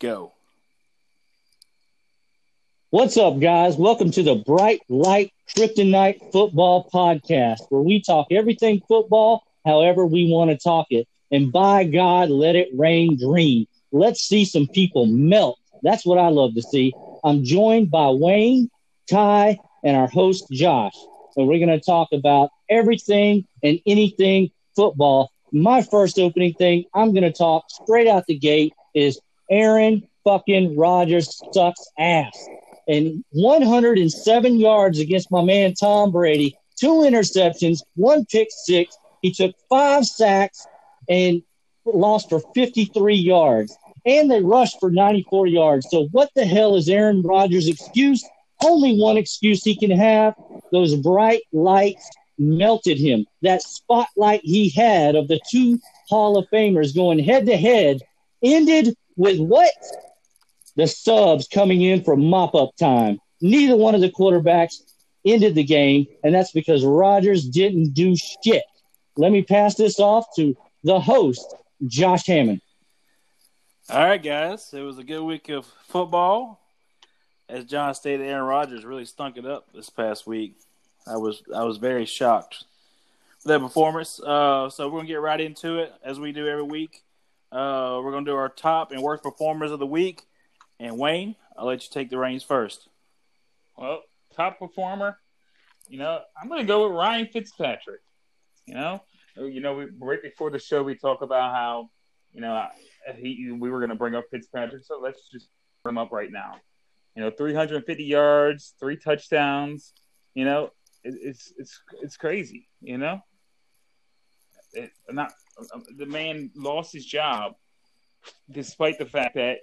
Go. What's up, guys? Welcome to the Bright Light Kryptonite Football Podcast, where we talk everything football however we want to talk it. And by God, let it rain dream. Let's see some people melt. That's what I love to see. I'm joined by Wayne, Ty, and our host, Josh. And we're going to talk about everything and anything football. My first opening thing I'm going to talk straight out the gate is Aaron fucking Rodgers sucks ass. And 107 yards against my man Tom Brady, 2 interceptions, 1 pick six. He took 5 sacks and lost for 53 yards. And they rushed for 94 yards. So what the hell is Aaron Rodgers' excuse? Only one excuse he can have. Those bright lights melted him. That spotlight he had of the 2 Hall of Famers going head-to-head ended with what? The subs coming in for mop-up time. Neither one of the quarterbacks ended the game, and that's because Rodgers didn't do shit. Let me pass this off to the host, Josh Hammond. All right, guys. It was a good week of football. As John stated, Aaron Rodgers really stunk it up this past week. I was very shocked with that performance. So we're going to get right into it, as we do every week. We're going to do our top and worst performers of the week. And, Wayne, I'll let you take the reins first. Well, top performer, I'm going to go with Ryan Fitzpatrick. Right before the show we talk about how, we were going to bring up Fitzpatrick, so let's just bring him up right now. 350 yards, 3 touchdowns. It's crazy. The man lost his job, despite the fact that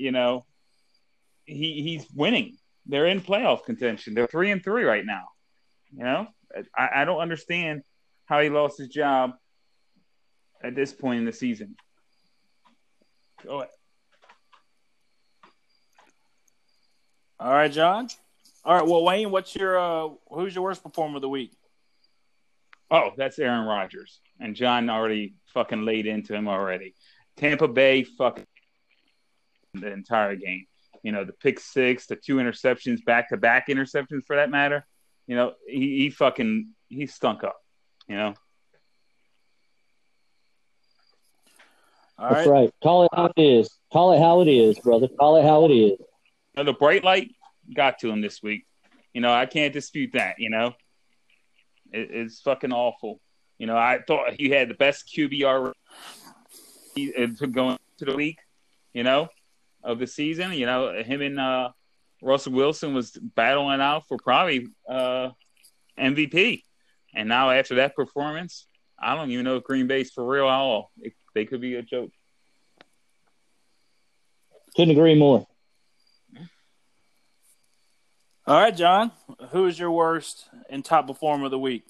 he's winning. They're in playoff contention. They're 3-3 right now. I don't understand how he lost his job at this point in the season. Go ahead. All right, John. All right, well, Wayne, who's your worst performer of the week? Oh, that's Aaron Rodgers. And John already fucking laid into him already. Tampa Bay fucking the entire game. The pick six, the 2 interceptions, back-to-back interceptions for that matter. He stunk up, All right. That's right. Call it how it is. Call it how it is, brother. Call it how it is. The bright light got to him this week. I can't dispute that, It's fucking awful. I thought he had the best QBR going to the week, of the season. Him and Russell Wilson was battling out for probably MVP. And now after that performance, I don't even know if Green Bay's for real at all. They could be a joke. Couldn't agree more. All right, John, who is your worst and top performer of the week?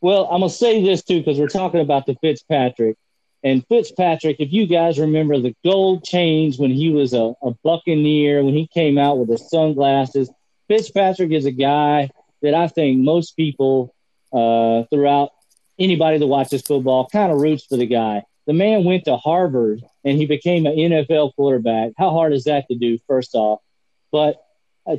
Well, I'm going to say this, too, because we're talking about the Fitzpatrick. And Fitzpatrick, if you guys remember the gold chains when he was a Buccaneer, when he came out with the sunglasses, Fitzpatrick is a guy that I think most people throughout anybody that watches football kind of roots for the guy. The man went to Harvard, and he became an NFL quarterback. How hard is that to do, first off? But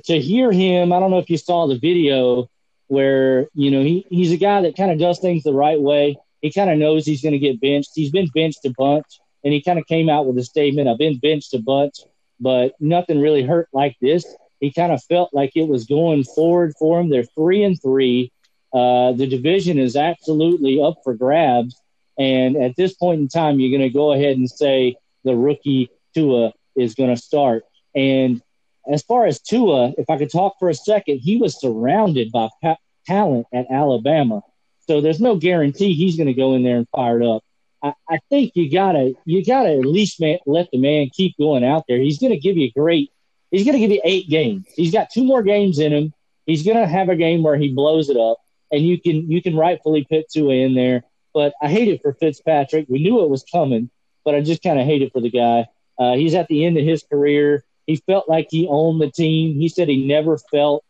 to hear him, I don't know if you saw the video where, he's a guy that kind of does things the right way. He kind of knows he's going to get benched. He's been benched a bunch, and he kind of came out with a statement, I've been benched a bunch, but nothing really hurt like this. He kind of felt like it was going forward for him. They're 3-3. The division is absolutely up for grabs. And at this point in time, you're going to go ahead and say the rookie Tua is going to start. And as far as Tua, if I could talk for a second, he was surrounded by talent at Alabama. So there's no guarantee he's going to go in there and fire it up. I think you gotta at least let the man keep going out there. He's going to give you he's going to give you 8 games. He's got 2 more games in him. He's going to have a game where he blows it up, and you can rightfully put Tua in there. But I hate it for Fitzpatrick. We knew it was coming, but I just kind of hate it for the guy. He's at the end of his career. He felt like he owned the team. He said he never felt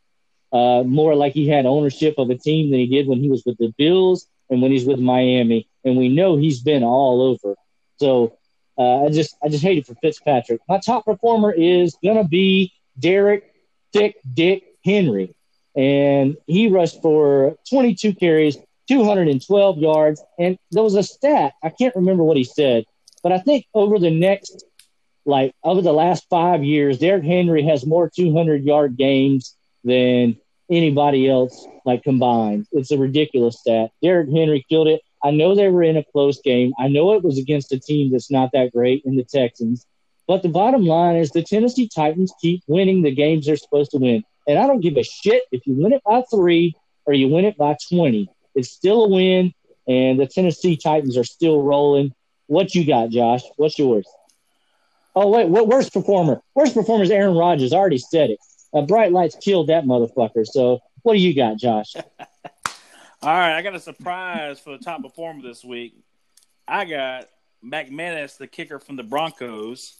more like he had ownership of a team than he did when he was with the Bills and when he's with Miami. And we know he's been all over. So I just hate it for Fitzpatrick. My top performer is going to be Derek Thick Dick Henry. And he rushed for 22 carries, 212 yards. And there was a stat. I can't remember what he said. But I think over the last 5 years, Derrick Henry has more 200-yard games than anybody else, combined. It's a ridiculous stat. Derrick Henry killed it. I know they were in a close game. I know it was against a team that's not that great in the Texans. But the bottom line is the Tennessee Titans keep winning the games they're supposed to win. And I don't give a shit if you win it by 3 or you win it by 20. It's still a win, and the Tennessee Titans are still rolling. What you got, Josh? What's yours? Oh, wait, what worst performer? Worst performer is Aaron Rodgers. I already said it. Bright Lights killed that motherfucker. So what do you got, Josh? All right, I got a surprise for the top performer this week. I got McManus, the kicker from the Broncos.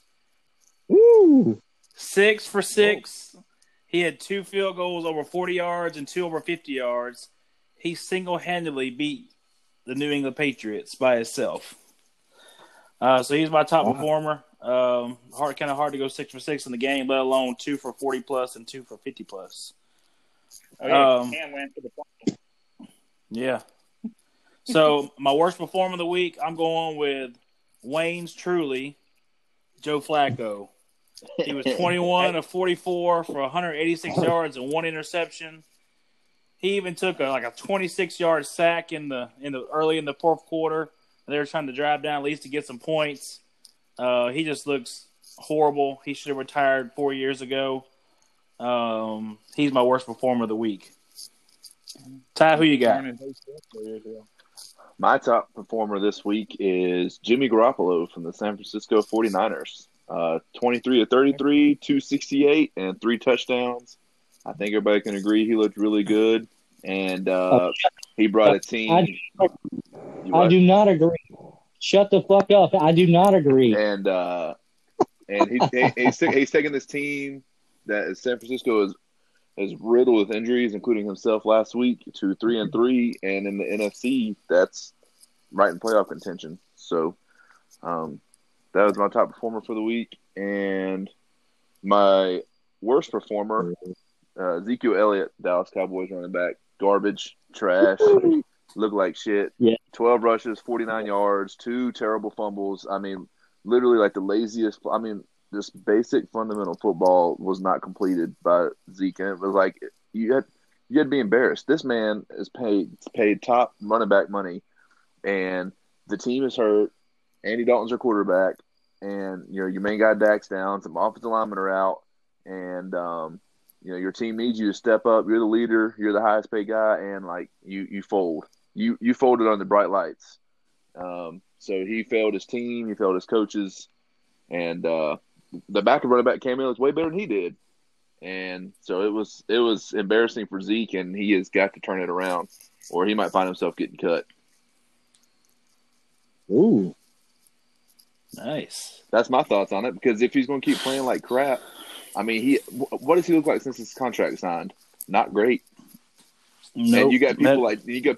Woo! 6 for 6. Whoa. He had 2 field goals over 40 yards and 2 over 50 yards. He single-handedly beat the New England Patriots by himself. So he's my top performer. Kind of hard to go 6 for 6 in the game, let alone 2 for 40+ and 2 for 50+. Oh, yeah, and win for the Broncos. Yeah. So my worst performer of the week, I'm going with Wayne's truly, Joe Flacco. He was 21 of 44 for 186 yards and 1 interception. He even took a 26-yard sack early in the fourth quarter. They were trying to drive down at least to get some points. He just looks horrible. He should have retired 4 years ago. He's my worst performer of the week. Ty, who you got? My top performer this week is Jimmy Garoppolo from the San Francisco 49ers. 23 of 33, 268, and 3 touchdowns. I think everybody can agree he looked really good, and he brought a team. I do not agree. Shut the fuck up. I do not agree. And he's taking this team that San Francisco is riddled with injuries, including himself last week, to 3-3, and in the NFC, that's right in playoff contention. So, that was my top performer for the week. And my worst performer, Ezekiel Elliott, Dallas Cowboys running back. Garbage, trash, looked like shit. Yeah. 12 rushes, 49 yards, 2 terrible fumbles. I mean, literally the laziest. I mean, just basic fundamental football was not completed by Zeke. And it was you had to be embarrassed. This man is paid top running back money, and the team is hurt. Andy Dalton's our quarterback, and your main guy Dak's down. Some offensive linemen are out, and your team needs you to step up. You're the leader. You're the highest paid guy, and you fold. You folded under bright lights. So he failed his team. He failed his coaches, and the backup running back came in was way better than he did, and so it was embarrassing for Zeke, and he has got to turn it around, or he might find himself getting cut. Ooh. Nice. That's my thoughts on it, because if he's going to keep playing like crap, I mean, what does he look like since his contract signed? Not great. Nope. And you got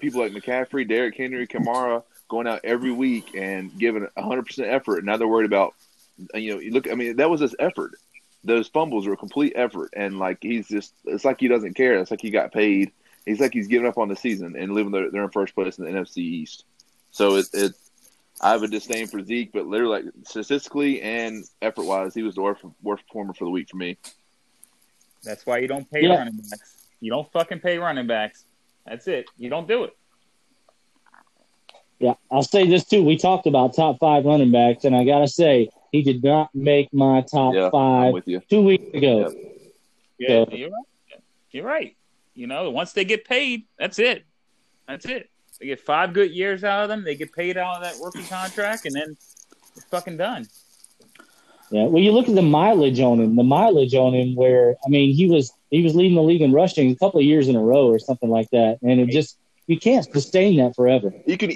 people like McCaffrey, Derek Henry, Kamara going out every week and giving 100% effort. Now they're worried about that was his effort. Those fumbles were a complete effort, and he's just it's like he doesn't care. It's like he got paid. He's he's giving up on the season and living they're in first place in the NFC East. So it's I have a disdain for Zeke, but literally, statistically and effort-wise, he was the worst performer for the week for me. That's why you don't pay running backs. You don't fucking pay running backs. That's it. You don't do it. Yeah, I'll say this, too. We talked about top 5 running backs, and I got to say, he did not make my top 5 2 weeks ago. Yeah, so. You're right. Once they get paid, that's it. That's it. They get 5 good years out of them. They get paid out of that rookie contract, and then it's fucking done. Yeah, well, you look at the mileage on him. The mileage on him, where he was leading the league in rushing a couple of years in a row or something like that, and it just you can't sustain that forever. You can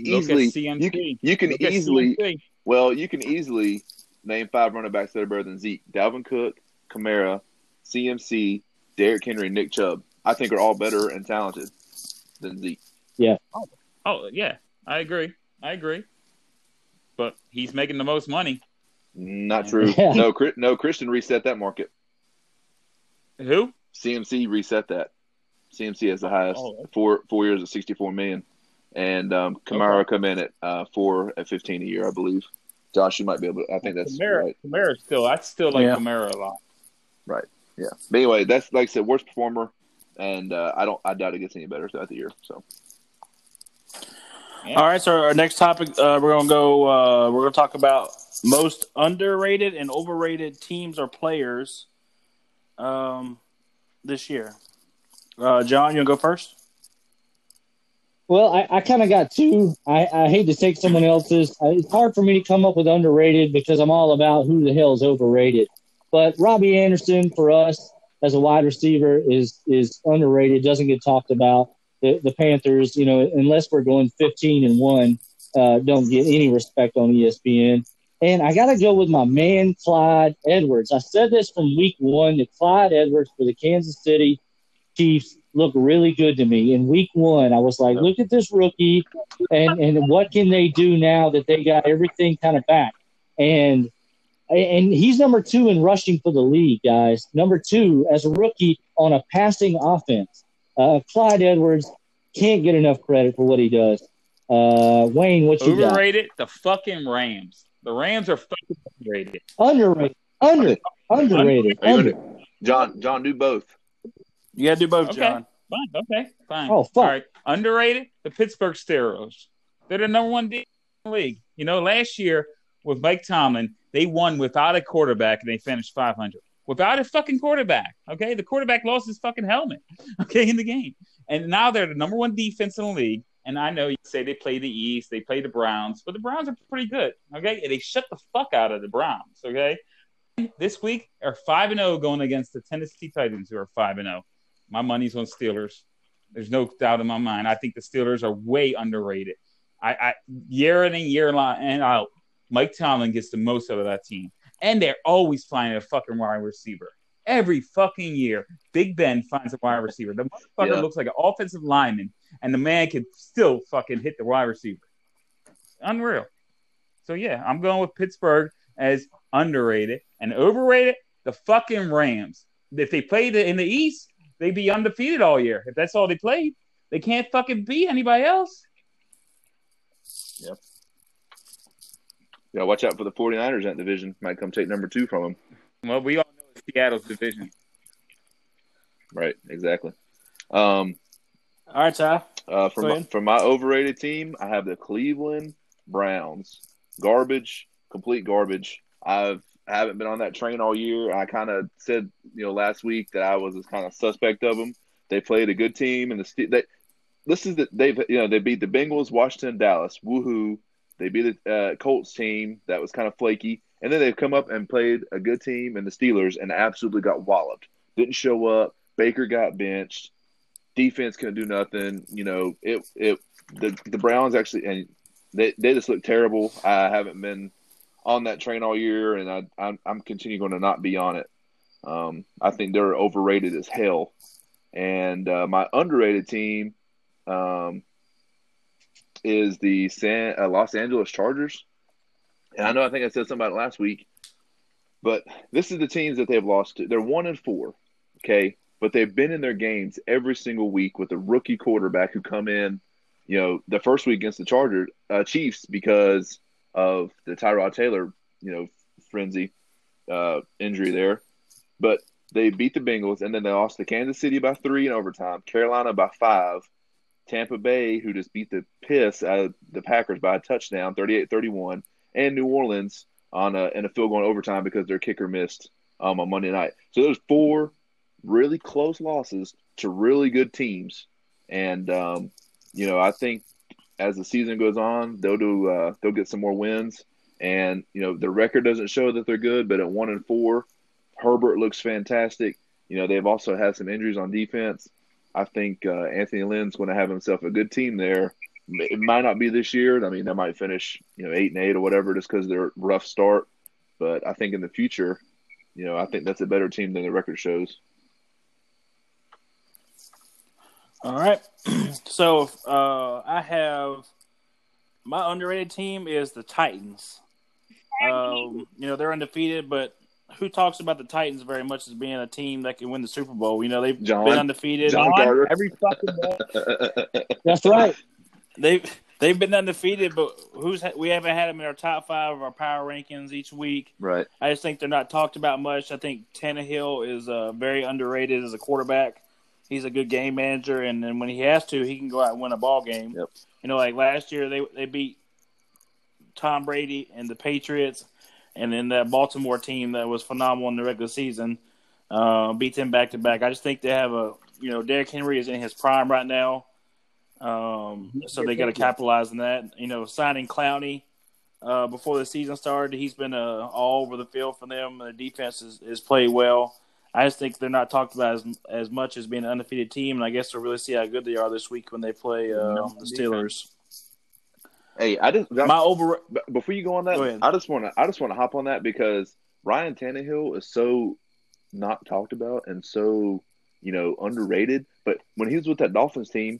easily name 5 running backs that are better than Zeke: Dalvin Cook, Kamara, CMC, Derrick Henry, and Nick Chubb. I think are all better and talented than Zeke. Yeah. Oh, yeah. I agree. But he's making the most money. Not true. Yeah. No, Christian reset that market. Who? CMC reset that. CMC has the highest, four years at $64 million, and Kamara come in at 4 at $15 a year, I believe. Josh, you might be able to. I think that's Kamara, right. Kamara still, I still like Kamara a lot. Right. Yeah. But anyway, that's like I said, worst performer, and I doubt it gets any better throughout the year. So. Yeah. All right. So our next topic, we're gonna talk about most underrated and overrated teams or players, this year. John, you want to go first? Well, I kind of got two. I hate to take someone else's. It's hard for me to come up with underrated because I'm all about who the hell is overrated. But Robbie Anderson for us as a wide receiver is underrated, doesn't get talked about. The Panthers, you know, unless we're going 15-1, don't get any respect on ESPN. And I got to go with my man, Clyde Edwards. I said this from week one, that Clyde Edwards for the Kansas City Chiefs look really good to me. In week one, I was like, look at this rookie, and what can they do now that they got everything kind of back? And he's number two in rushing for the league, guys. Number two as a rookie on a passing offense. Clyde Edwards can't get enough credit for what he does. Wayne, what you got? Overrated the fucking Rams. The Rams are fucking underrated. Underrated. John, do both. You got to do both, okay. John. Fine. Oh, fuck. All right. Underrated, the Pittsburgh Steelers. They're the number one in the league. You know, last year with Mike Tomlin, they won without a quarterback, and they finished .500. Without a fucking quarterback, okay? The quarterback lost his fucking helmet, okay, in the game. And now they're the number one defense in the league. And I know you say they play the East, they play the Browns, but the Browns are pretty good, okay? And they shut the fuck out of the Browns, okay? This week are 5-0 going against the Tennessee Titans, who are 5-0. My money's on Steelers. There's no doubt in my mind. I think the Steelers are way underrated. I year in and year out, Mike Tomlin gets the most out of that team. And they're always finding a fucking wide receiver. Every fucking year, Big Ben finds a wide receiver. The motherfucker looks like an offensive lineman, and the man can still fucking hit the wide receiver. Unreal. So, yeah, I'm going with Pittsburgh as underrated. And overrated, the fucking Rams. If they played in the East, they'd be undefeated all year. If that's all they played, they can't fucking beat anybody else. Yep. Yeah, watch out for the 49ers in that division. Might come take number two from them. Well, we all know it's Seattle's division. Right, exactly. All right, Ty. For my overrated team, I have the Cleveland Browns. Garbage, complete garbage. I haven't been on that train all year. I kind of said, you know, last week that I was kind of suspect of them. They played a good team, and they beat the Bengals, Washington, Dallas. Woohoo! They beat the Colts team that was kind of flaky, and then they've come up and played a good team in the Steelers and absolutely got walloped. Didn't show up. Baker got benched. Defense couldn't do nothing. You know, the Browns actually, and they just look terrible. I haven't been on that train all year, and I'm continuing to not be on it. I think they're overrated as hell. And my underrated team is the Los Angeles Chargers. And I think I said something about it last week, but this is the teams that they've lost to. They're 1-4, okay? But they've been in their games every single week with a rookie quarterback who come in, you know, the first week against the Chargers, Chiefs, because of the Tyrod Taylor, you know, frenzy injury there. But they beat the Bengals, and then they lost to Kansas City by 3 in overtime, Carolina by 5, Tampa Bay, who just beat the piss out of the Packers by a touchdown, 38-31, and New Orleans in a field goal in overtime because their kicker missed on Monday night. So there's 4 really close losses to really good teams. And, you know, I think as the season goes on, they'll get some more wins, and you know the record doesn't show that they're good. But at 1-4, Herbert looks fantastic. You know they've also had some injuries on defense. I think Anthony Lynn's going to have himself a good team there. It might not be this year. I mean, they might finish 8-8 or whatever, just because they're rough start. But I think in the future, you know, I think that's a better team than the record shows. All right, so I have my underrated team is the Titans. They're undefeated, but who talks about the Titans very much as being a team that can win the Super Bowl? You know, they've been undefeated. John every fucking day. That's right. They've been undefeated, but we haven't had them in our top five of our power rankings each week. Right. I just think they're not talked about much. I think Tannehill is very underrated as a quarterback. He's a good game manager, and then when he has to, he can go out and win a ball game. Yep. You know, like last year, they beat Tom Brady and the Patriots, and then that Baltimore team that was phenomenal in the regular season beat them back-to-back. I just think they have Derek Henry is in his prime right now. So they got to capitalize on that. You know, signing Clowney before the season started, he's been all over the field for them. The defense is played well. I just think they're not talked about as much as being an undefeated team, and I guess we'll really see how good they are this week when they play the Steelers. Hey, before you go on that, go I just want to hop on that because Ryan Tannehill is so not talked about and so underrated. But when he was with that Dolphins team,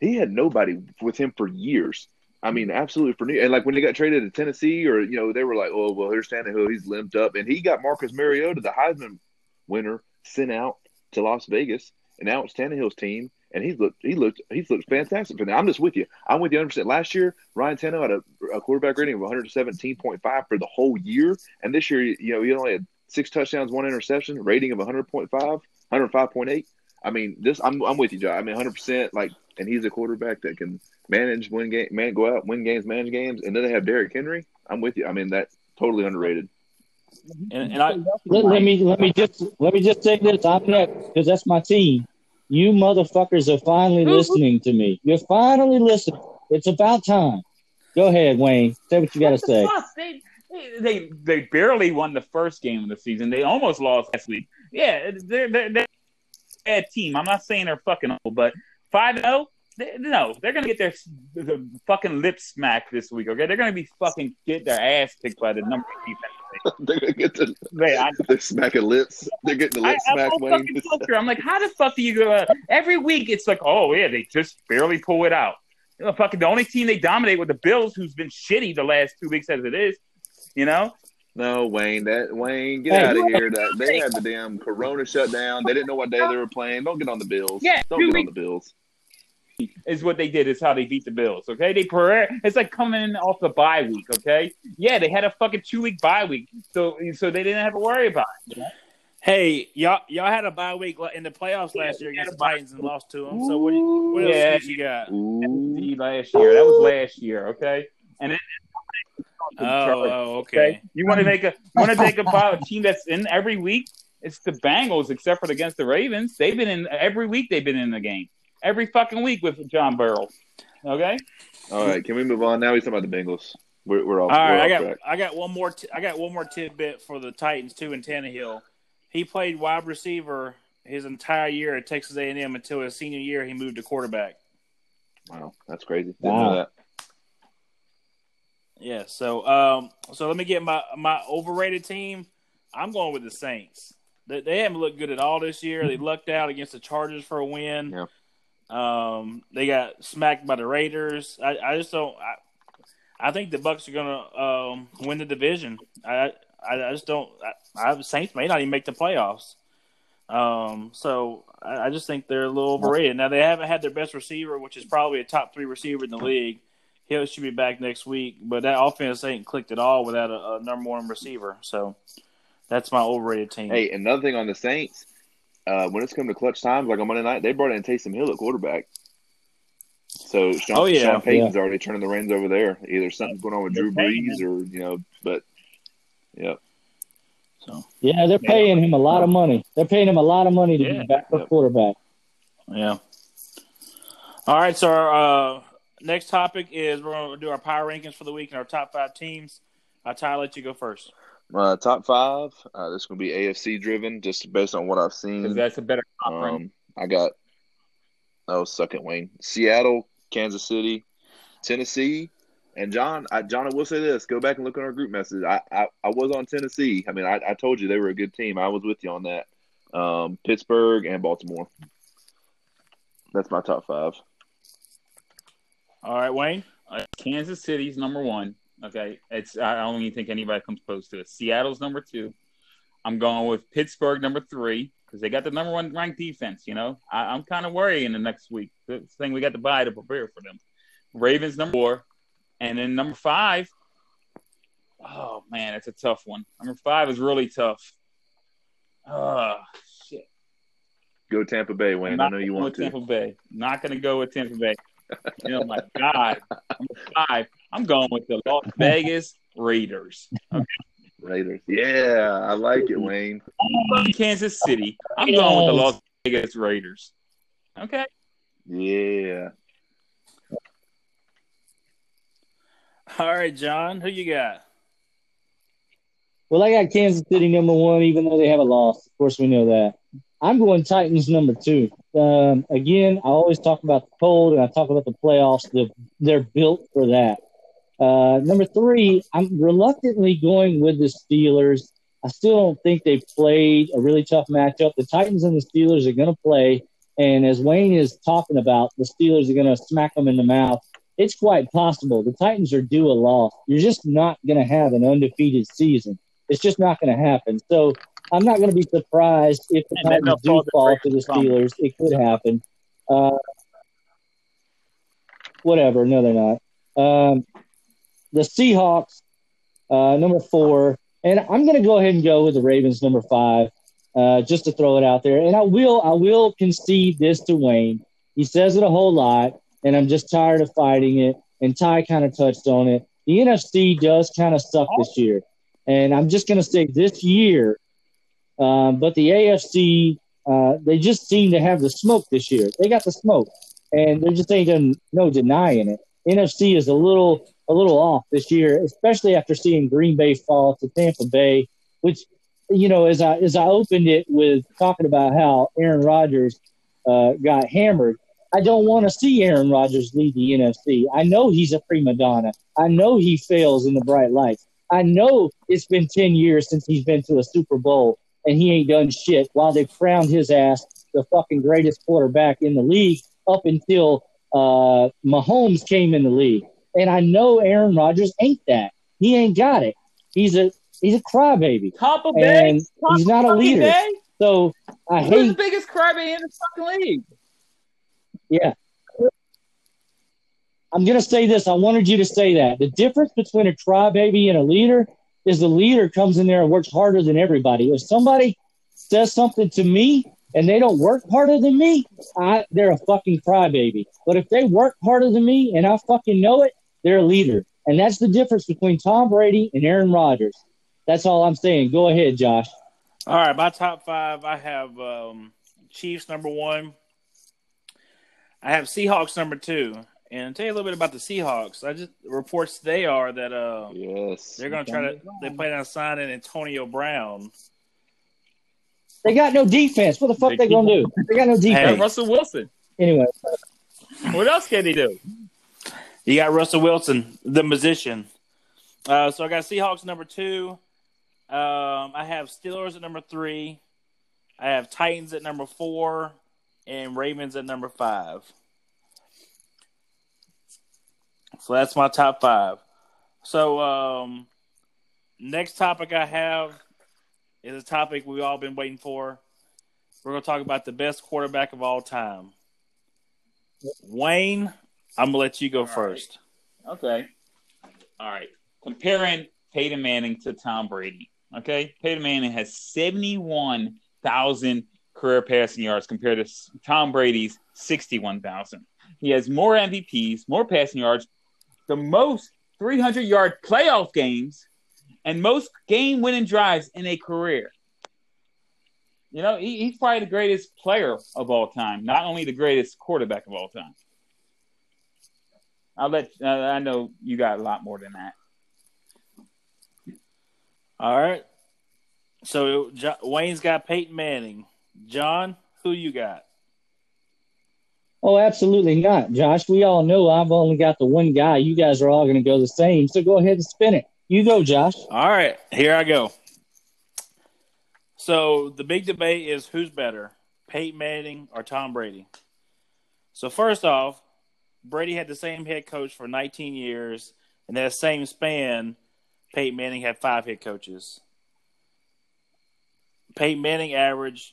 he had nobody with him for years. I mean, absolutely for new. And like when they got traded to Tennessee, or they were like, "Oh, well, here's Tannehill. He's limped up," and he got Marcus Mariota, the Heisman winner, sent out to Las Vegas, and now it's Tannehill's team. And he's looked fantastic for them. I'm just with you. I'm with you 100%. Last year, Ryan Tannehill had a quarterback rating of 117.5 for the whole year. And this year, he only had 6 touchdowns, 1 interception, rating of 100.5, 105.8. I mean, I'm with you, John. I mean, 100%. Like, and he's a quarterback that can manage, go out, win games, manage games. And then they have Derrick Henry. I'm with you. I mean, that's totally underrated. And let me just say this. I'm next because that's my team. You motherfuckers are finally listening to me. You're finally listening. It's about time. Go ahead, Wayne. Say what you got to say. They barely won the first game of the season. They almost lost last week. Yeah, they're a bad team. I'm not saying they're fucking awful, but 5-0, they're going to get their fucking lip smacked this week, okay? They're going to be fucking get their ass kicked by the number 8 defense. They're gonna get they're smacking lips. They're getting the lip smack. I'm like, how the fuck do you go? Every week it's like, oh yeah, they just barely pull it out. Fucking the only team they dominate with the Bills, who's been shitty the last 2 weeks as it is. No, Wayne, get out of here. That they had the damn Corona shutdown. They didn't know what day they were playing. Don't get on the Bills. Yeah, don't get on the Bills. Is what they did is how they beat the Bills, okay? It's like coming in off the bye week, okay? Yeah, they had a fucking 2-week bye week, so they didn't have to worry about it. Yeah. Hey, y'all had a bye week in the playoffs last year against the Titans and lost to them, so what else did you got? That was last year, okay? And then okay. You want to take about a team that's in every week? It's the Bengals, except for against the Ravens. They've been in every week. They've been in the game. Every fucking week with John Burrow, okay. All right, can we move on now? He's talking about the Bengals. We're all right. I got one more tidbit for the Titans too. And Tannehill, he played wide receiver his entire year at Texas A&M until his senior year. He moved to quarterback. Wow, that's crazy. Didn't know that. Yeah. So let me get my overrated team. I'm going with the Saints. They haven't looked good at all this year. They lucked out against the Chargers for a win. Yeah. They got smacked by the Raiders. I think the Bucs are gonna win the division. Saints may not even make the playoffs. So I just think they're a little overrated. Now they haven't had their best receiver, which is probably a top 3 receiver in the league. Hill should be back next week, but that offense ain't clicked at all without a number 1 receiver. So that's my overrated team. Hey, another thing on the Saints. When it's come to clutch times, like on Monday night, they brought in Taysom Hill at quarterback. So Sean Payton's already turning the reins over there. Either something's going on with Drew Brees or, but, yeah. So yeah, they're paying him a lot of money. They're paying him a lot of money to be back for quarterback. Yeah. All right, so our next topic is we're going to do our power rankings for the week and our top 5 teams. Ty, I'll let you go first. Top 5. This is going to be AFC driven, just based on what I've seen. That's a better top rank. I got suck it, Wayne. Seattle, Kansas City, Tennessee, and John. John, I will say this: go back and look at our group message. I was on Tennessee. I mean, I told you they were a good team. I was with you on that. Pittsburgh and Baltimore. That's my top 5. All right, Wayne. Kansas City's number 1. Okay, I don't even think anybody comes close to it. Seattle's number 2. I'm going with Pittsburgh number 3 because they got the number 1 ranked defense. You know, I'm kind of worrying the next week. The thing we got to buy to prepare for them. Ravens number 4, and then number 5. Oh man, that's a tough one. Number 5 is really tough. Oh shit. Go Tampa Bay, Wayne. I know you want to. Tampa Bay. Not going to go with Tampa Bay. You know, my God. Number 5. I'm going with the Las Vegas Raiders. Okay. Raiders. Yeah, I like it, Wayne. I'm in Kansas City. I'm going with the Las Vegas Raiders. Okay. Yeah. All right, John. Who you got? Well, I got Kansas City number 1, even though they have a loss. Of course, we know that. I'm going Titans number 2. Again, I always talk about the cold, and I talk about the playoffs. They're built for that. Number 3, I'm reluctantly going with the Steelers. I still don't think they've played a really tough matchup. The Titans and the Steelers are going to play, and as Wayne is talking about, the Steelers are going to smack them in the mouth. It's quite possible. The Titans are due a loss. You're just not going to have an undefeated season. It's just not going to happen. So I'm not going to be surprised if the Titans do fall to the Steelers. It could happen. Whatever. No, they're not. The Seahawks, number 4. And I'm going to go ahead and go with the Ravens, number 5, just to throw it out there. And I will concede this to Wayne. He says it a whole lot, and I'm just tired of fighting it. And Ty kind of touched on it. The NFC does kind of suck this year. And I'm just going to say this year, but the AFC, they just seem to have the smoke this year. They got the smoke, and there just ain't no denying it. NFC is a little off this year, especially after seeing Green Bay fall to Tampa Bay, which, you know, as I opened it with talking about how Aaron Rodgers got hammered, I don't want to see Aaron Rodgers lead the NFC. I know he's a prima donna. I know he fails in the bright lights. I know it's been 10 years since he's been to a Super Bowl, and he ain't done shit while they crowned his ass the fucking greatest quarterback in the league up until Mahomes came in the league. And I know Aaron Rodgers ain't that. He ain't got it. He's a crybaby. Tampa Bay. And he's not a leader. So I hate. He's the biggest crybaby in the fucking league. Yeah. I'm going to say this. I wanted you to say that. The difference between a crybaby and a leader is the leader comes in there and works harder than everybody. If somebody says something to me and they don't work harder than me, they're a fucking crybaby. But if they work harder than me and I fucking know it, they're a leader. And that's the difference between Tom Brady and Aaron Rodgers. That's all I'm saying. Go ahead, Josh. All right, my top 5, I have Chiefs number 1. I have Seahawks number 2. And I'll tell you a little bit about the Seahawks. I just reports today are that they're going to try to – they plan on signing Antonio Brown. They got no defense. What the fuck they going to do? They got no defense. Hey, Russell Wilson. Anyway. What else can he do? You got Russell Wilson, the musician. So I got Seahawks number 2. I have Steelers at number 3. I have Titans at number 4 and Ravens at number 5. So that's my top 5. So next topic I have is a topic we've all been waiting for. We're going to talk about the best quarterback of all time. Wayne, I'm going to let you go first. Right. Okay. All right. Comparing Peyton Manning to Tom Brady. Okay. Peyton Manning has 71,000 career passing yards compared to Tom Brady's 61,000. He has more MVPs, more passing yards, the most 300-yard playoff games, and most game-winning drives in a career. You know, he's probably the greatest player of all time, not only the greatest quarterback of all time. I know you got a lot more than that. All right. So Wayne's got Peyton Manning. John, who you got? Oh, absolutely not, Josh. We all know I've only got the one guy. You guys are all going to go the same, so go ahead and spin it. You go, Josh. All right, here I go. So the big debate is who's better, Peyton Manning or Tom Brady? So first off, Brady had the same head coach for 19 years In that same span, Peyton Manning had 5 head coaches. Peyton Manning averaged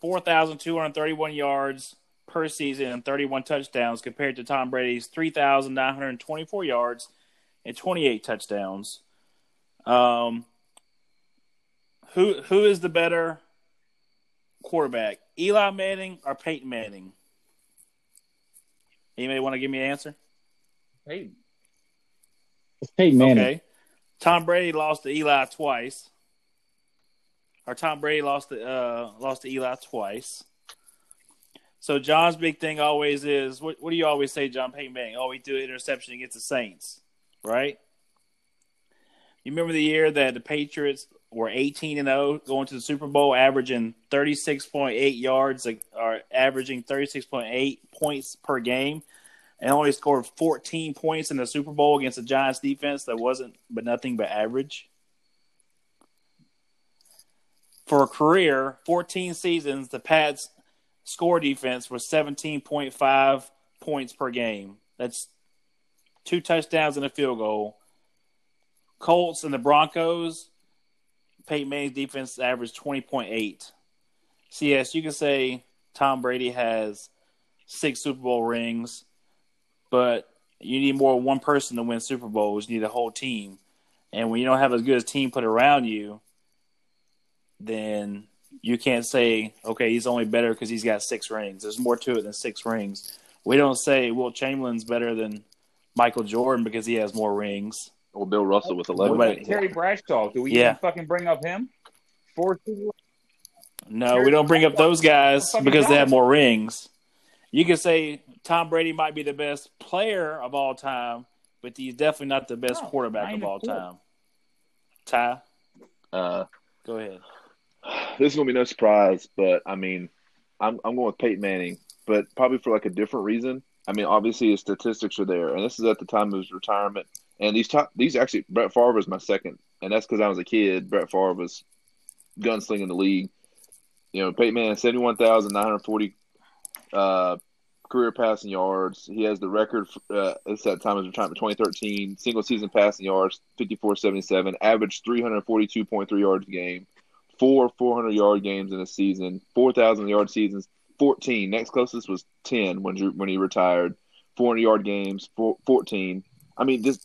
4,231 yards per season and 31 touchdowns compared to Tom Brady's 3,924 yards and 28 touchdowns. Who is the better quarterback, Eli Manning or Peyton Manning? Anybody want to give me an answer? Peyton. It's Peyton Manning. Okay. Tom Brady lost to Eli twice. Or Tom Brady lost to Eli twice. So John's big thing always is, what do you always say, John? Peyton Manning? Oh, he threw an interception against the Saints, right? You remember the year that the Patriots were 18-0 going to the Super Bowl, averaging 36.8 yards, or averaging 36.8 points per game, and only scored 14 points in the Super Bowl against the Giants defense that wasn't but nothing but average. For a career, 14 seasons, the Pats' score defense was 17.5 points per game. That's 2 touchdowns and a field goal. Colts and the Broncos, Peyton Manning's defense averaged 20.8. So, yes, you can say Tom Brady has 6 Super Bowl rings, but you need more than one person to win Super Bowls. You need a whole team. And when you don't have as good a team put around you, then you can't say, okay, he's only better because he's got 6 rings. There's more to it than 6 rings. We don't say Will Chamberlain's better than Michael Jordan because he has more rings. Or Bill Russell with 11. Nobody, Terry Bradshaw. Do we even fucking bring up him? 4-2. No, Terry, we don't bring up those guys because they have more rings. You can say Tom Brady might be the best player of all time, but he's definitely not the best quarterback of all time. Ty? Go ahead. This is gonna be no surprise, but I mean, I'm going with Peyton Manning, but probably for like a different reason. I mean, obviously his statistics are there, and this is at the time of his retirement. And these actually, Brett Favre was my second, and that's because I was a kid. Brett Favre was gunslinging the league. You know, Peyton Manning 71,940 career passing yards. He has the record. It's at the time of his retirement, 2013, single season passing yards 54.77, averaged 342.3 yards a game. 4 400-yard games in a season, 4,000-yard seasons, 14. Next closest was 10 when he retired. 400-yard games, 14. I mean, the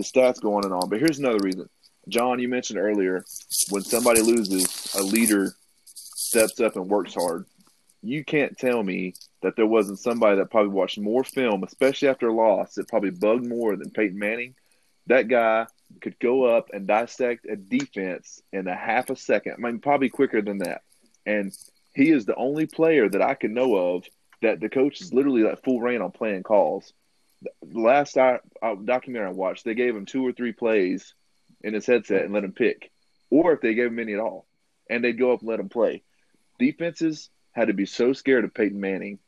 stats go on and on. But here's another reason. John, you mentioned earlier, when somebody loses, a leader steps up and works hard. You can't tell me that there wasn't somebody that probably watched more film, especially after a loss, that probably bugged more than Peyton Manning. That guy could go up and dissect a defense in a half a second. I mean, probably quicker than that. And he is the only player that I can know of that the coach is literally like full reign on playing calls. The last documentary I watched, they gave him 2 or 3 plays in his headset and let him pick, or if they gave him any at all, and they'd go up and let him play. Defenses had to be so scared of Peyton Manning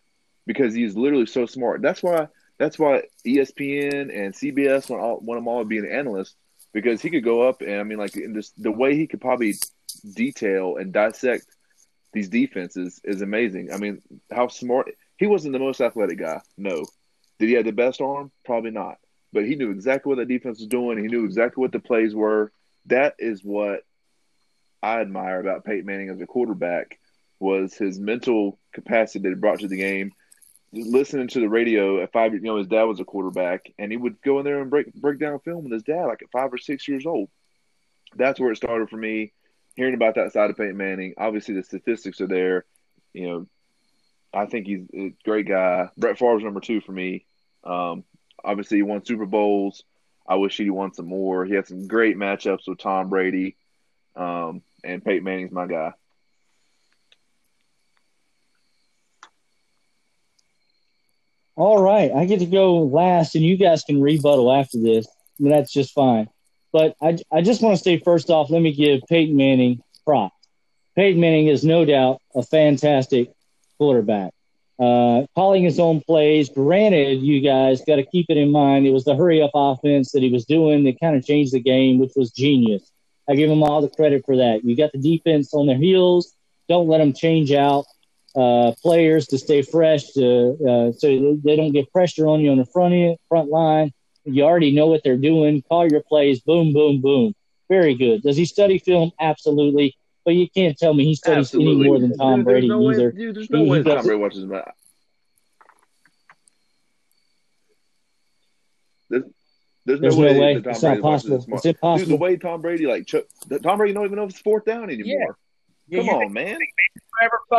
because he's literally so smart. That's why ESPN and CBS want them all to be an analyst, because he could go up and, I mean, like, the way he could probably detail and dissect these defenses is amazing. I mean, how smart – he wasn't the most athletic guy, no. Did he have the best arm? Probably not. But he knew exactly what the defense was doing. He knew exactly what the plays were. That is what I admire about Peyton Manning as a quarterback, was his mental capacity that he brought to the game. Listening to the radio at 5 years, you know, his dad was a quarterback, and he would go in there and break down film with his dad, like at 5 or 6 years old. That's where it started for me, hearing about that side of Peyton Manning. Obviously, the statistics are there. You know, I think he's a great guy. Brett Favre's number 2 for me. Obviously, he won Super Bowls. I wish he won some more. He had some great matchups with Tom Brady, and Peyton Manning's my guy. All right, I get to go last, and you guys can rebuttal after this. I mean, that's just fine. But I just want to say, first off, let me give Peyton Manning props. Peyton Manning is no doubt a fantastic quarterback. Calling his own plays. Granted, you guys got to keep it in mind, it was the hurry-up offense that he was doing that kind of changed the game, which was genius. I give him all the credit for that. You got the defense on their heels. Don't let them change out players to stay fresh, so they don't get pressure on you on the front line. You already know what they're doing. Call your plays. Boom, boom, boom. Very good. Does he study film? Absolutely. But you can't tell me he studies any more than Tom Brady either. Dude, there's no way Tom Brady watches that. There's no way. That Tom it's Brady not possible. It's impossible. Dude, the way Tom Brady Tom Brady don't even know if it's fourth down anymore. Yeah. Come on, man.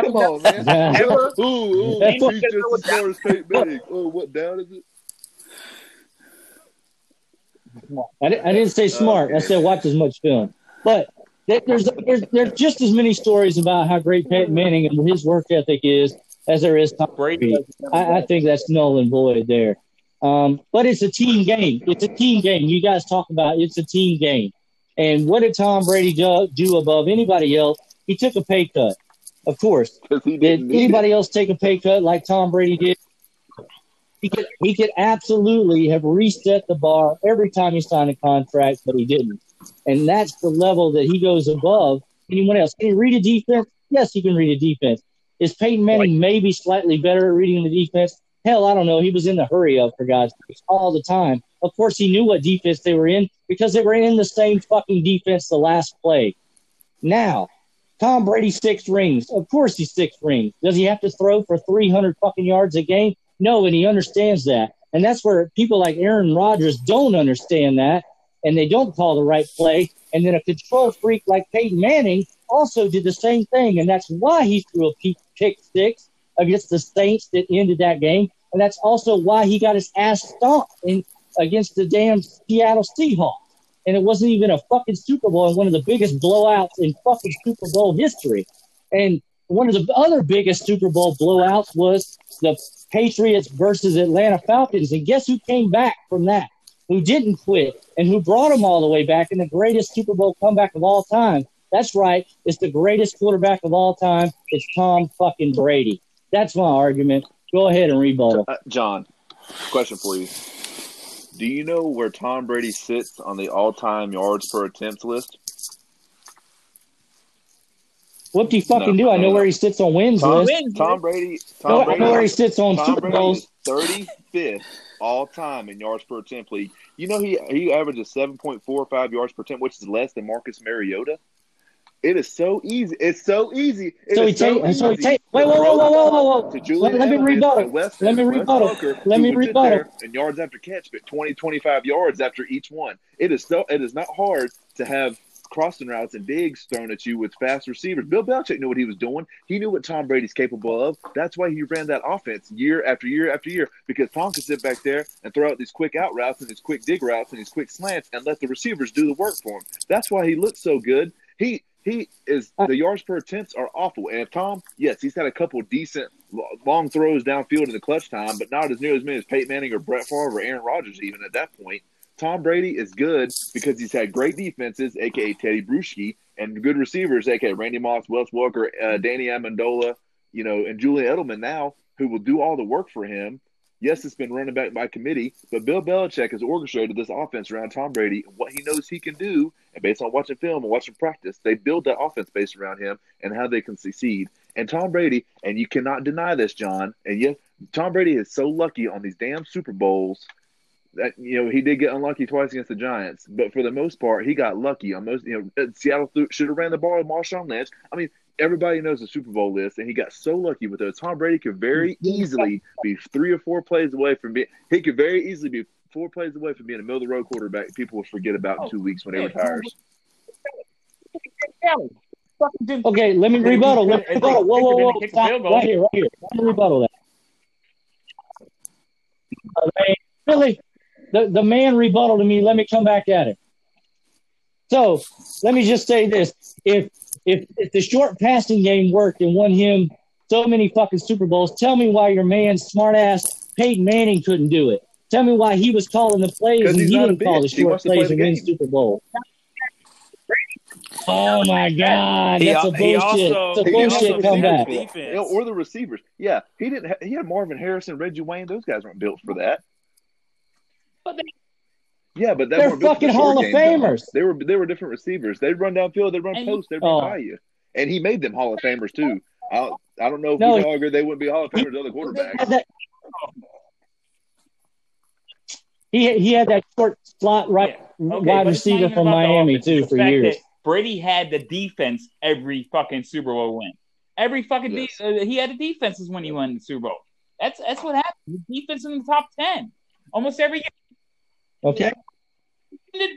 Come on, man. Ever. He just scores Peyton Manning. Oh, what down is it? I didn't say smart. I said watch as much film. But there's just as many stories about how great Peyton Manning and his work ethic is as there is Tom Brady. I think that's null and void there. But it's a team game. It's a team game. You guys talk about it's a team game. And what did Tom Brady do above anybody else? He took a pay cut, of course. Did anybody else take a pay cut like Tom Brady did? He could absolutely have reset the bar every time he signed a contract, but he didn't. And that's the level that he goes above anyone else. Can he read a defense? Yes, he can read a defense. Is Peyton Manning maybe slightly better at reading the defense? Hell, I don't know. He was in the hurry up, for God's sake, all the time. Of course, he knew what defense they were in because they were in the same fucking defense the last play. Now, Tom Brady, 6 rings. Of course he's 6 rings. Does he have to throw for 300 fucking yards a game? No, and he understands that. And that's where people like Aaron Rodgers don't understand that, and they don't call the right play. And then a control freak like Peyton Manning also did the same thing, and that's why he threw a pick six against the Saints that ended that game. And that's also why he got his ass stomped against the damn Seattle Seahawks. And it wasn't even a fucking Super Bowl, and one of the biggest blowouts in fucking Super Bowl history. And one of the other biggest Super Bowl blowouts was the Patriots versus Atlanta Falcons. And guess who came back from that, who didn't quit, and who brought them all the way back in the greatest Super Bowl comeback of all time? That's right. It's the greatest quarterback of all time. It's Tom fucking Brady. That's my argument. Go ahead and rebuttal. John, question for you. Do you know where Tom Brady sits on the all-time yards per attempt list? What do you fucking do? I know where he sits on wins list. Tom Brady. I know where he sits on Super Bowls. 35th all time in yards per attempt league. You know he averages 7.45 yards per attempt, which is less than Marcus Mariota. It is so easy. It's so easy. Wait. Let me rebuttal. And yards after catch, but 20, 25 yards after each one. It is not hard to have crossing routes and digs thrown at you with fast receivers. Bill Belichick knew what he was doing. He knew what Tom Brady's capable of. That's why he ran that offense year after year after year, because Tom could sit back there and throw out these quick out routes and these quick dig routes and these quick slants and let the receivers do the work for him. That's why he looked so good. The yards per attempts are awful. And Tom, yes, he's had a couple decent long throws downfield in the clutch time, but not as near as many as Peyton Manning or Brett Favre or Aaron Rodgers even at that point. Tom Brady is good because he's had great defenses, a.k.a. Teddy Bruschi, and good receivers, a.k.a. Randy Moss, Wes Welker, Danny Amendola, and Julian Edelman now, who will do all the work for him. Yes, it's been running back by committee, but Bill Belichick has orchestrated this offense around Tom Brady and what he knows he can do. And based on watching film and watching practice, they build that offense based around him and how they can succeed. And Tom Brady, and you cannot deny this, John, and yes, Tom Brady is so lucky on these damn Super Bowls that he did get unlucky twice against the Giants, but for the most part, he got lucky on most. Seattle should have ran the ball with Marshawn Lynch. I mean, everybody knows the Super Bowl list, and he got so lucky with those. Tom Brady could very easily be 3 or 4 plays away from being. He could very easily be 4 plays away from being a middle of the road quarterback. People will forget about in 2 weeks when he retires. Okay, let me rebuttal. Whoa! Stop. Right here. Let me rebuttal that. Really. The man rebuttal to me. Let me come back at it. So let me just say this: if the short passing game worked and won him so many fucking Super Bowls, tell me why your man smartass Peyton Manning couldn't do it. Tell me why he was calling the plays and he didn't call the short plays and win Super Bowl. Oh my God, that's a bullshit. It's a bullshit comeback. Or the receivers, yeah, he didn't. He had Marvin Harrison, Reggie Wayne. Those guys weren't built for that. But they're fucking Hall of Famers. They were different receivers. They'd run downfield. They'd run post. They'd run by you. And he made them Hall of Famers too. I don't know if we all agree they wouldn't be Hall of Famers to other quarterbacks. He had that short slot wide receiver from Miami too for years. Brady had the defense every fucking Super Bowl win. Every fucking he had the defenses when he won the Super Bowl. That's what happened. The defense in the top 10 almost every year. Okay. The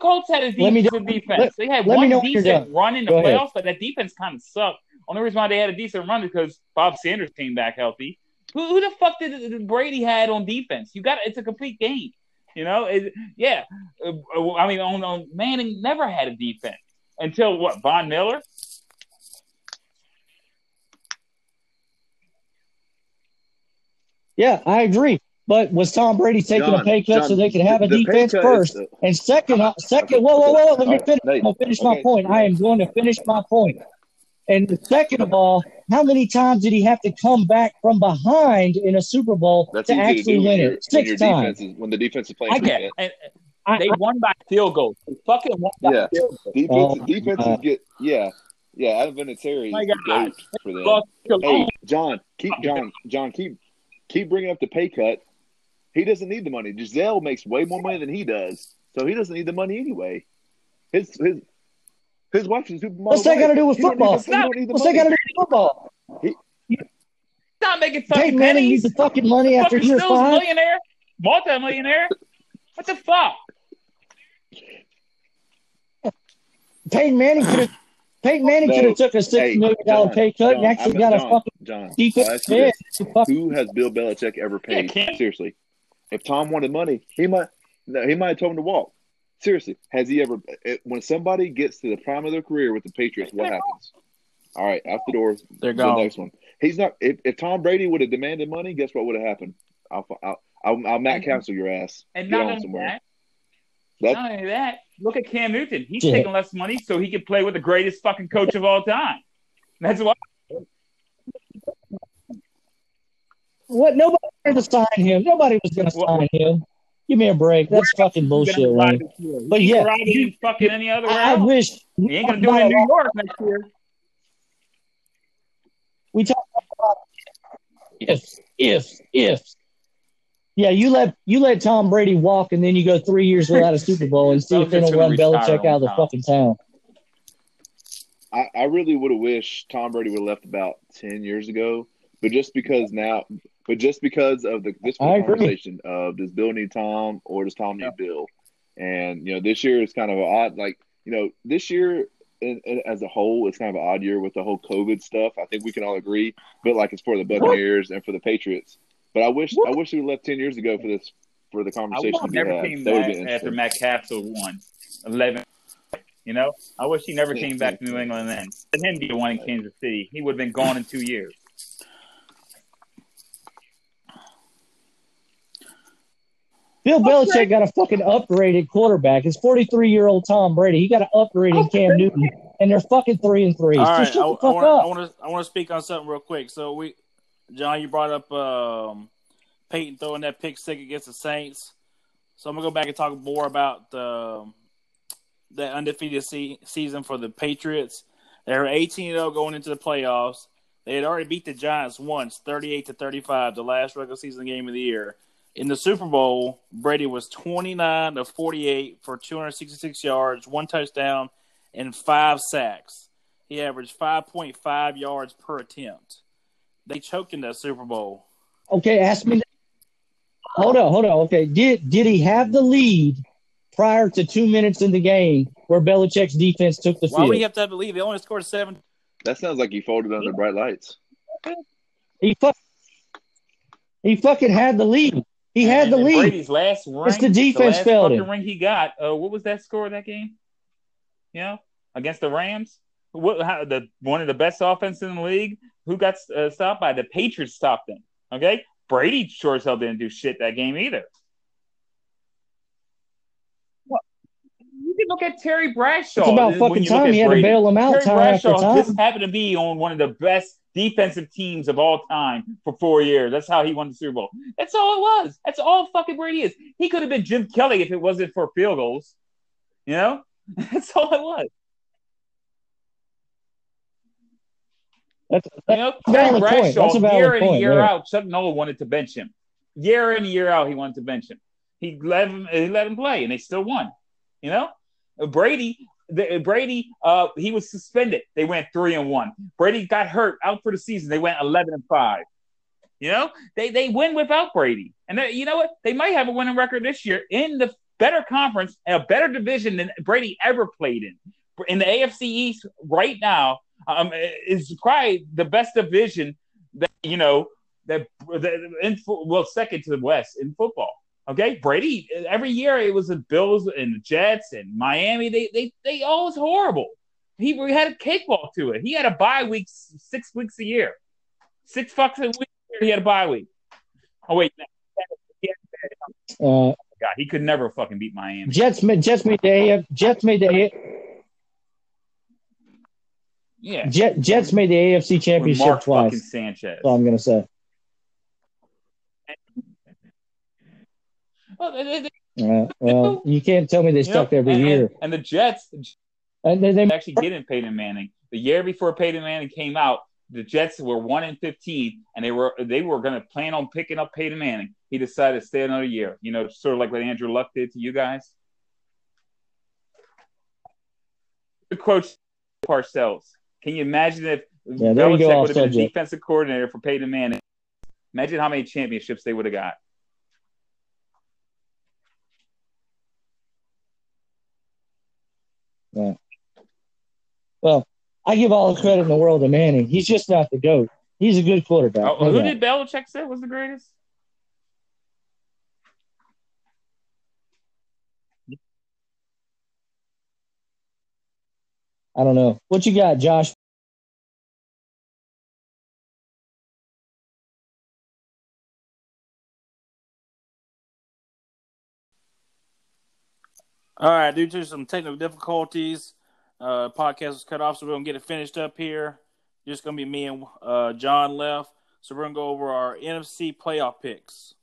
Colts had a decent defense. They had one decent run in the playoffs, but that defense kind of sucked. Only reason why they had a decent run is because Bob Sanders came back healthy. Who the fuck did Brady had on defense? It's a complete game, you know. I mean, on Manning never had a defense until what? Von Miller. Yeah, I agree. But was Tom Brady taking a pay cut so they could have a defense first? And second, whoa, let me finish. I'll finish my point. I am going to finish my point. And second of all, how many times did he have to come back from behind in a Super Bowl to actually win it? 6 times. When the defense is playing. They won by field goals. They fucking won by field goals. Defenses get – yeah. Yeah, I've been a Terry for that. Hey, John, keep bringing up the pay cut. He doesn't need the money. Gisele makes way more money than he does, so he doesn't need the money anyway. His wife is supermodel. What's that got to do with football? What's that got to do with football? He's not making fucking Peyton Manning needs the fucking money after year 5. Millionaire, multi-millionaire. What the fuck? Peyton Manning could have took a $6 million pay cut and actually got a fucking defense. Who has Bill Belichick ever paid? Seriously. If Tom wanted money, he might have told him to walk. Seriously, has he ever – when somebody gets to the prime of their career with the Patriots, what happens? All right, out the door. They're gone. The next one. He's not – if Tom Brady would have demanded money, guess what would have happened? I'll Matt Cancel your ass. And not only that, look at Cam Newton. He's taking less money so he can play with the greatest fucking coach of all time. That's why. What? Nobody was going to sign him. Nobody was going to sign him. Give me a break. That's fucking bullshit, man. But yeah, you fucking any other round. I wish you ain't gonna do it in New York next year. We talk about if. Yeah, you let Tom Brady walk, and then you go 3 years without a Super Bowl, and see if they don't run Belichick out of the fucking town. I really would have wished Tom Brady would have left about 10 years ago, but just because of this conversation of does Bill need Tom or does Tom need Bill? And, you know, this year is kind of an odd – like, you know, this year as a whole, it's kind of an odd year with the whole COVID stuff. I think we can all agree. But, like, it's for the Buccaneers and for the Patriots. But I wish we left 10 years ago for the conversation we had. I never came back after Matt Castle won 11. You know? I wish he never came back to New England then. Let him be the one in Kansas City. He would have been gone in 2 years. Bill Belichick got a fucking upgraded quarterback. It's 43-year-old Tom Brady. He got an upgraded Cam Newton, and they're fucking 3-3. All right, I want to speak on something real quick. So John, you brought up Peyton throwing that pick six against the Saints. So I'm gonna go back and talk more about that undefeated season for the Patriots. They were 18-0 going into the playoffs. They had already beat the Giants once, 38-35, the last regular season game of the year. In the Super Bowl, Brady was 29 of 48 for 266 yards, 1 touchdown, and 5 sacks. He averaged 5.5 yards per attempt. They choked in that Super Bowl. Okay, ask me. Hold on. Okay, did he have the lead prior to 2 minutes in the game where Belichick's defense took the field? Why would he have to have the lead? They only scored 7. That sounds like he folded under bright lights. He fucking had the lead. He had the lead. Brady's last ring, it's the defense failed him. The last ring he got. What was that score of that game? You know, against the Rams, one of the best offenses in the league. Who got stopped by the Patriots? Stopped them. Okay, Brady sure as hell didn't do shit that game either. What? You can look at Terry Bradshaw. It's about fucking time he had to bail him out. Terry Bradshaw just happened to be on one of the best defensive teams of all time for 4 years. That's how he won the Super Bowl. That's all it was. That's all fucking Brady is. He could have been Jim Kelly if it wasn't for field goals. You know? That's all it was. That's Bradshaw, year in and year out, Chuck Noll wanted to bench him. Year in and year out, he wanted to bench him. He let him play, and they still won. You know, Brady, he was suspended. They went 3-1. Brady got hurt, out for the season. They went 11-5. You know, they win without Brady, and you know what? They might have a winning record this year in the better conference and a better division than Brady ever played in. In the AFC East right now, is probably the best division that you know second to the West in football. Okay, Brady. Every year it was the Bills and the Jets and Miami. They all was horrible. He had a cakewalk to it. He had a bye week 6 weeks a year, 6 fucks a week. He had a bye week. Oh wait, oh my God, he could never fucking beat Miami. Jets made the AFC Championship Mark twice. Fucking Sanchez. That's all I'm gonna say. Well, you can't tell me they sucked every year. And the Jets, and they actually getting Peyton Manning. The year before Peyton Manning came out, the Jets were 1-15, and they were going to plan on picking up Peyton Manning. He decided to stay another year. You know, sort of like what Andrew Luck did to you guys. The coach Parcells. Can you imagine if Belichick would have been a defensive coordinator for Peyton Manning? Imagine how many championships they would have got. Yeah. Well, I give all the credit in the world to Manning. He's just not the GOAT. He's a good quarterback. Who did Belichick say was the greatest? I don't know. What you got, Josh? All right, due to some technical difficulties, podcast was cut off, so we're going to get it finished up here. Just going to be me and John left, so we're going to go over our NFC playoff picks.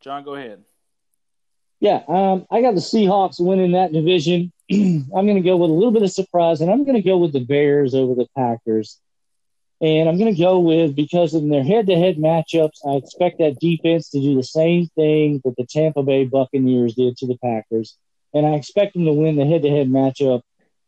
John, go ahead. Yeah, I got the Seahawks winning that division. I'm going to go with a little bit of surprise, and I'm going to go with the Bears over the Packers. And I'm going to go with, because in their head-to-head matchups, I expect that defense to do the same thing that the Tampa Bay Buccaneers did to the Packers. And I expect them to win the head-to-head matchup.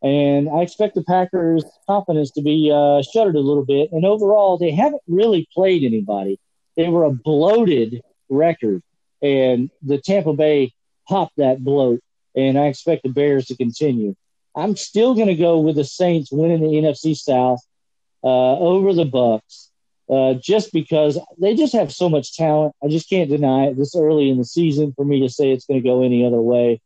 And I expect the Packers' confidence to be shuttered a little bit. And overall, they haven't really played anybody. They were a bloated record. And the Tampa Bay popped that bloat. And I expect the Bears to continue. I'm still going to go with the Saints winning the NFC South over the Bucs, just because they just have so much talent. I just can't deny it this early in the season for me to say it's going to go any other way.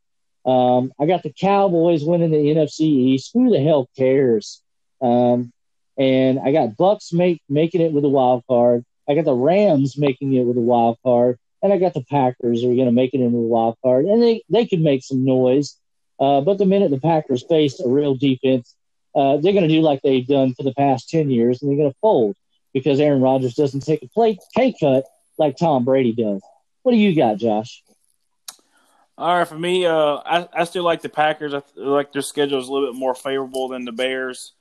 I got the Cowboys winning the NFC East. Who the hell cares? And I got Bucks making it with a wild card. I got the Rams making it with a wild card. And I got the Packers who are going to make it into the wild card. And they could make some noise. But the minute the Packers face a real defense, they're going to do like they've done for the past 10 years, and they're going to fold because Aaron Rodgers doesn't take a pay cut like Tom Brady does. What do you got, Josh? All right, for me, I still like the Packers. I like their schedule is a little bit more favorable than the Bears.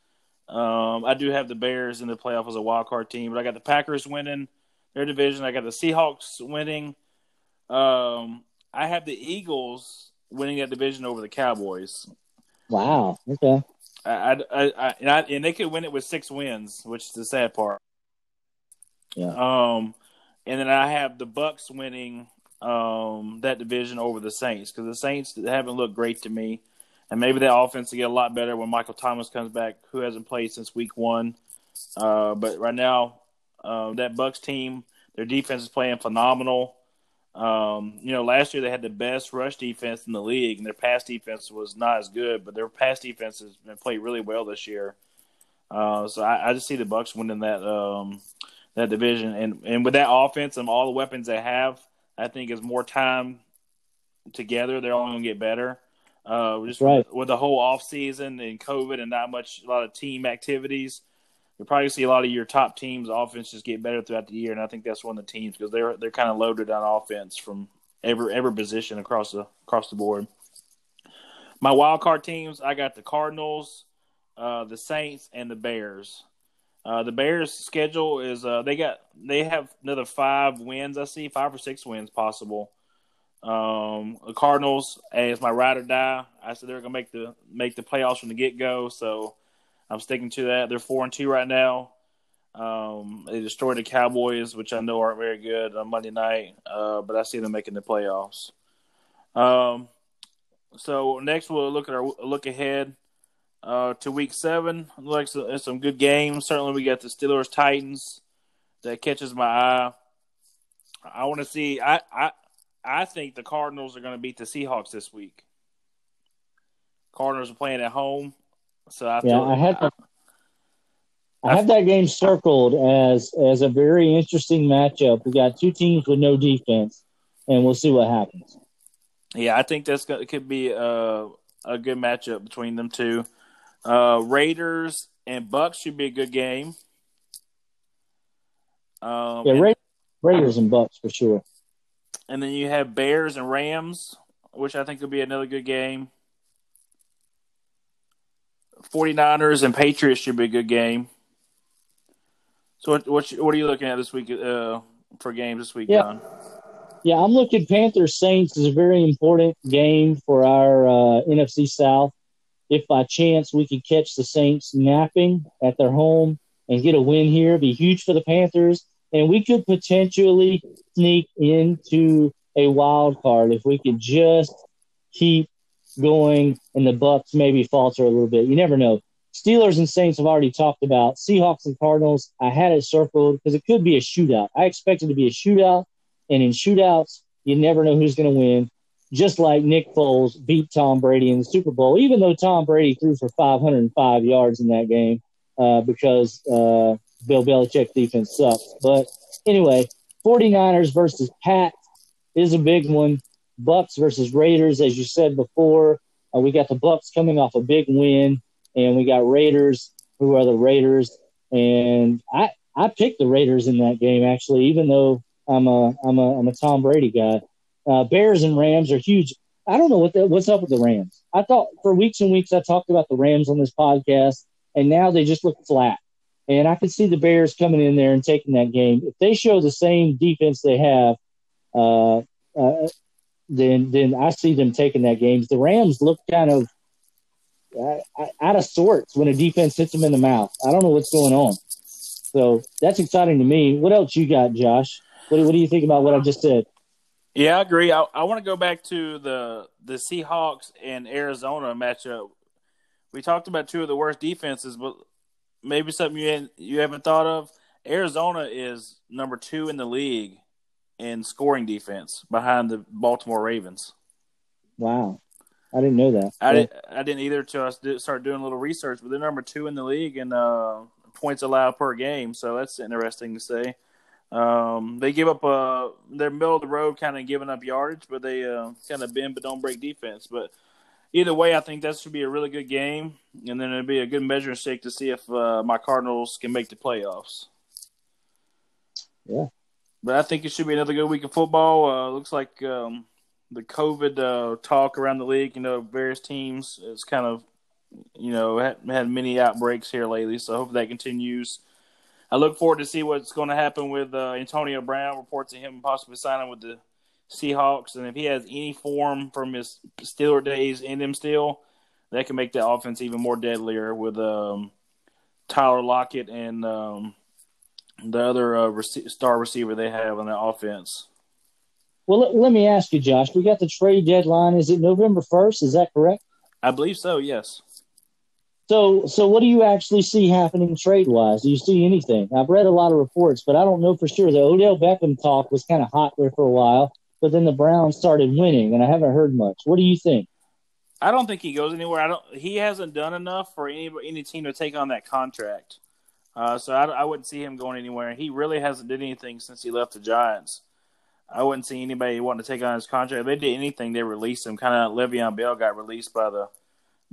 I do have the Bears in the playoff as a wild card team, but I got the Packers winning their division. I got the Seahawks winning. I have the Eagles winning that division over the Cowboys. Wow. Okay. And they could win it with 6 wins, which is the sad part. Yeah. And then I have the Bucks winning that division over the Saints, because the Saints haven't looked great to me, and maybe that offense will get a lot better when Michael Thomas comes back, who hasn't played since week 1. But right now, that Bucs team, their defense is playing phenomenal. Last year they had the best rush defense in the league, and their pass defense was not as good, but their pass defense has been played really well this year. So I just see the Bucs winning that division, and with that offense and all the weapons they have, I think as more time together, they're only going to get better. Just right. With the whole offseason and COVID and a lot of team activities, you'll probably see a lot of your top teams' offense just get better throughout the year, and I think that's one of the teams because they're kind of loaded on offense from every position across the board. My wild card teams, I got the Cardinals, the Saints, and the Bears. The Bears' schedule is they have another 5 wins. I see 5 or 6 wins possible. The Cardinals as my ride or die. I said they're gonna make the playoffs from the get go, so I'm sticking to that. They're 4-2 right now. They destroyed the Cowboys, which I know aren't very good on Monday night, but I see them making the playoffs. So next we'll look at our look ahead to Week 7. Looks at some good games. Certainly we got the Steelers Titans that catches my eye. I want to see. I think the Cardinals are going to beat the Seahawks this week. Cardinals are playing at home, so I have that game circled as a very interesting matchup. We got two teams with no defense, and we'll see what happens. Yeah, I think could be a good matchup between them two. Raiders and Bucks should be a good game. Raiders and Bucks for sure. And then you have Bears and Rams, which I think will be another good game. 49ers and Patriots should be a good game. So what are you looking at this week for games this week, Don? Yeah, I'm looking Panthers-Saints is a very important game for our NFC South. If by chance we could catch the Saints napping at their home and get a win here, it'd be huge for the Panthers. And we could potentially sneak into a wild card if we could just keep going and the Bucs maybe falter a little bit. You never know. Steelers and Saints I've already talked about. Seahawks and Cardinals, I had it circled because it could be a shootout. I expect it to be a shootout, and in shootouts, you never know who's going to win, just like Nick Foles beat Tom Brady in the Super Bowl, even though Tom Brady threw for 505 yards in that game because Bill Belichick's defense sucks. But anyway, 49ers versus Pats is a big one. Bucs versus Raiders, as you said before. We got the Bucs coming off a big win, and we got Raiders, who are the Raiders. And I picked the Raiders in that game, actually, even though I'm a Tom Brady guy. Bears and Rams are huge. I don't know what's up with the Rams. I thought for weeks and weeks I talked about the Rams on this podcast, and now they just look flat. And I could see the Bears coming in there and taking that game. If they show the same defense they have, then I see them taking that game. The Rams look kind of out of sorts when a defense hits them in the mouth. I don't know what's going on. So that's exciting to me. What else you got, Josh? What do you think about what I just said? Yeah, I agree. I want to go back to the Seahawks and Arizona matchup. We talked about two of the worst defenses, but maybe something you haven't thought of. Arizona is number 2 in the league in scoring defense behind the Baltimore Ravens. Wow. I didn't know that. I didn't either until I started doing a little research, but they're number 2 in the league in points allowed per game, so that's interesting to say. They give up they're middle of the road kind of giving up yardage, but they kind of bend but don't break defense. But either way, I think that should be a really good game, and then it'd be a good measuring stick to see if my Cardinals can make the playoffs. Yeah, but I think it should be another good week of football. Looks like the COVID talk around the league, various teams is kind of, had many outbreaks here lately. So hopefully that continues. I look forward to see what's going to happen with Antonio Brown. Reports of him possibly signing with the Seahawks, and if he has any form from his Steeler days in him still, that can make that offense even more deadlier with Tyler Lockett and the other star receiver they have on that offense. Well, let me ask you, Josh, we got the trade deadline. Is it November 1st? Is that correct? I believe so, yes. So what do you actually see happening trade-wise? Do you see anything? I've read a lot of reports, but I don't know for sure. The Odell Beckham talk was kind of hot there for a while, but then the Browns started winning, and I haven't heard much. What do you think? I don't think he goes anywhere. He hasn't done enough for any team to take on that contract. So I wouldn't see him going anywhere. He really hasn't did anything since he left the Giants. I wouldn't see anybody wanting to take on his contract. If they did anything, they released him. Kind of Le'Veon Bell got released by the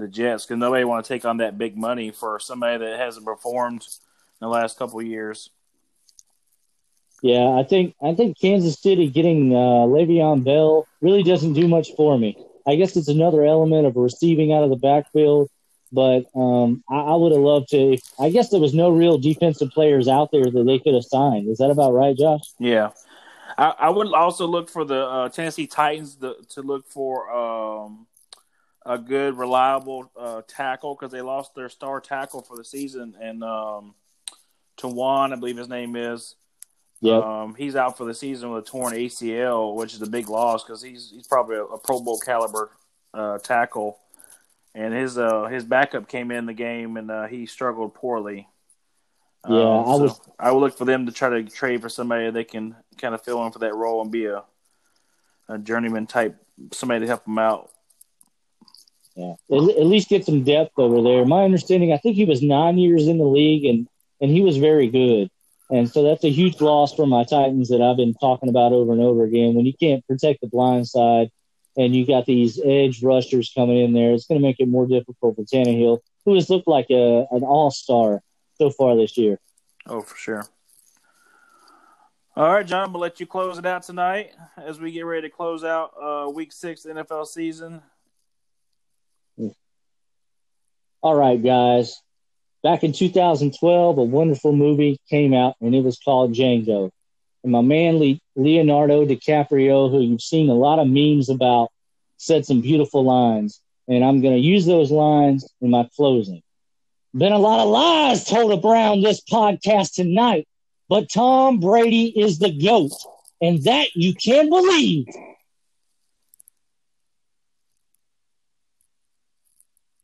Jets, because nobody want to take on that big money for somebody that hasn't performed in the last couple of years. Yeah, I think Kansas City getting Le'Veon Bell really doesn't do much for me. I guess it's another element of receiving out of the backfield, but I would have loved to. I guess there was no real defensive players out there that they could have signed. Is that about right, Josh? Yeah. I would also look for the Tennessee Titans to look for a good, reliable tackle, because they lost their star tackle for the season, and Tawan, I believe his name is. Yep. He's out for the season with a torn ACL, which is a big loss because he's probably a Pro Bowl caliber tackle. And his backup came in the game, and he struggled poorly. Yeah, I would look for them to try to trade for somebody they can kind of fill in for that role and be a journeyman type, somebody to help them out. Yeah, at least get some depth over there. My understanding, I think he was 9 years in the league, and he was very good. And so that's a huge loss for my Titans that I've been talking about over and over again. When you can't protect the blind side and you got these edge rushers coming in there, it's going to make it more difficult for Tannehill, who has looked like an all-star so far this year. Oh, for sure. All right, John, we'll let you close it out tonight as we get ready to close out Week 6 NFL season. All right, guys. Back in 2012, a wonderful movie came out, and it was called Django. And my man Leonardo DiCaprio, who you've seen a lot of memes about, said some beautiful lines. And I'm going to use those lines in my closing. Been a lot of lies told around this podcast tonight, but Tom Brady is the GOAT, and that you can believe.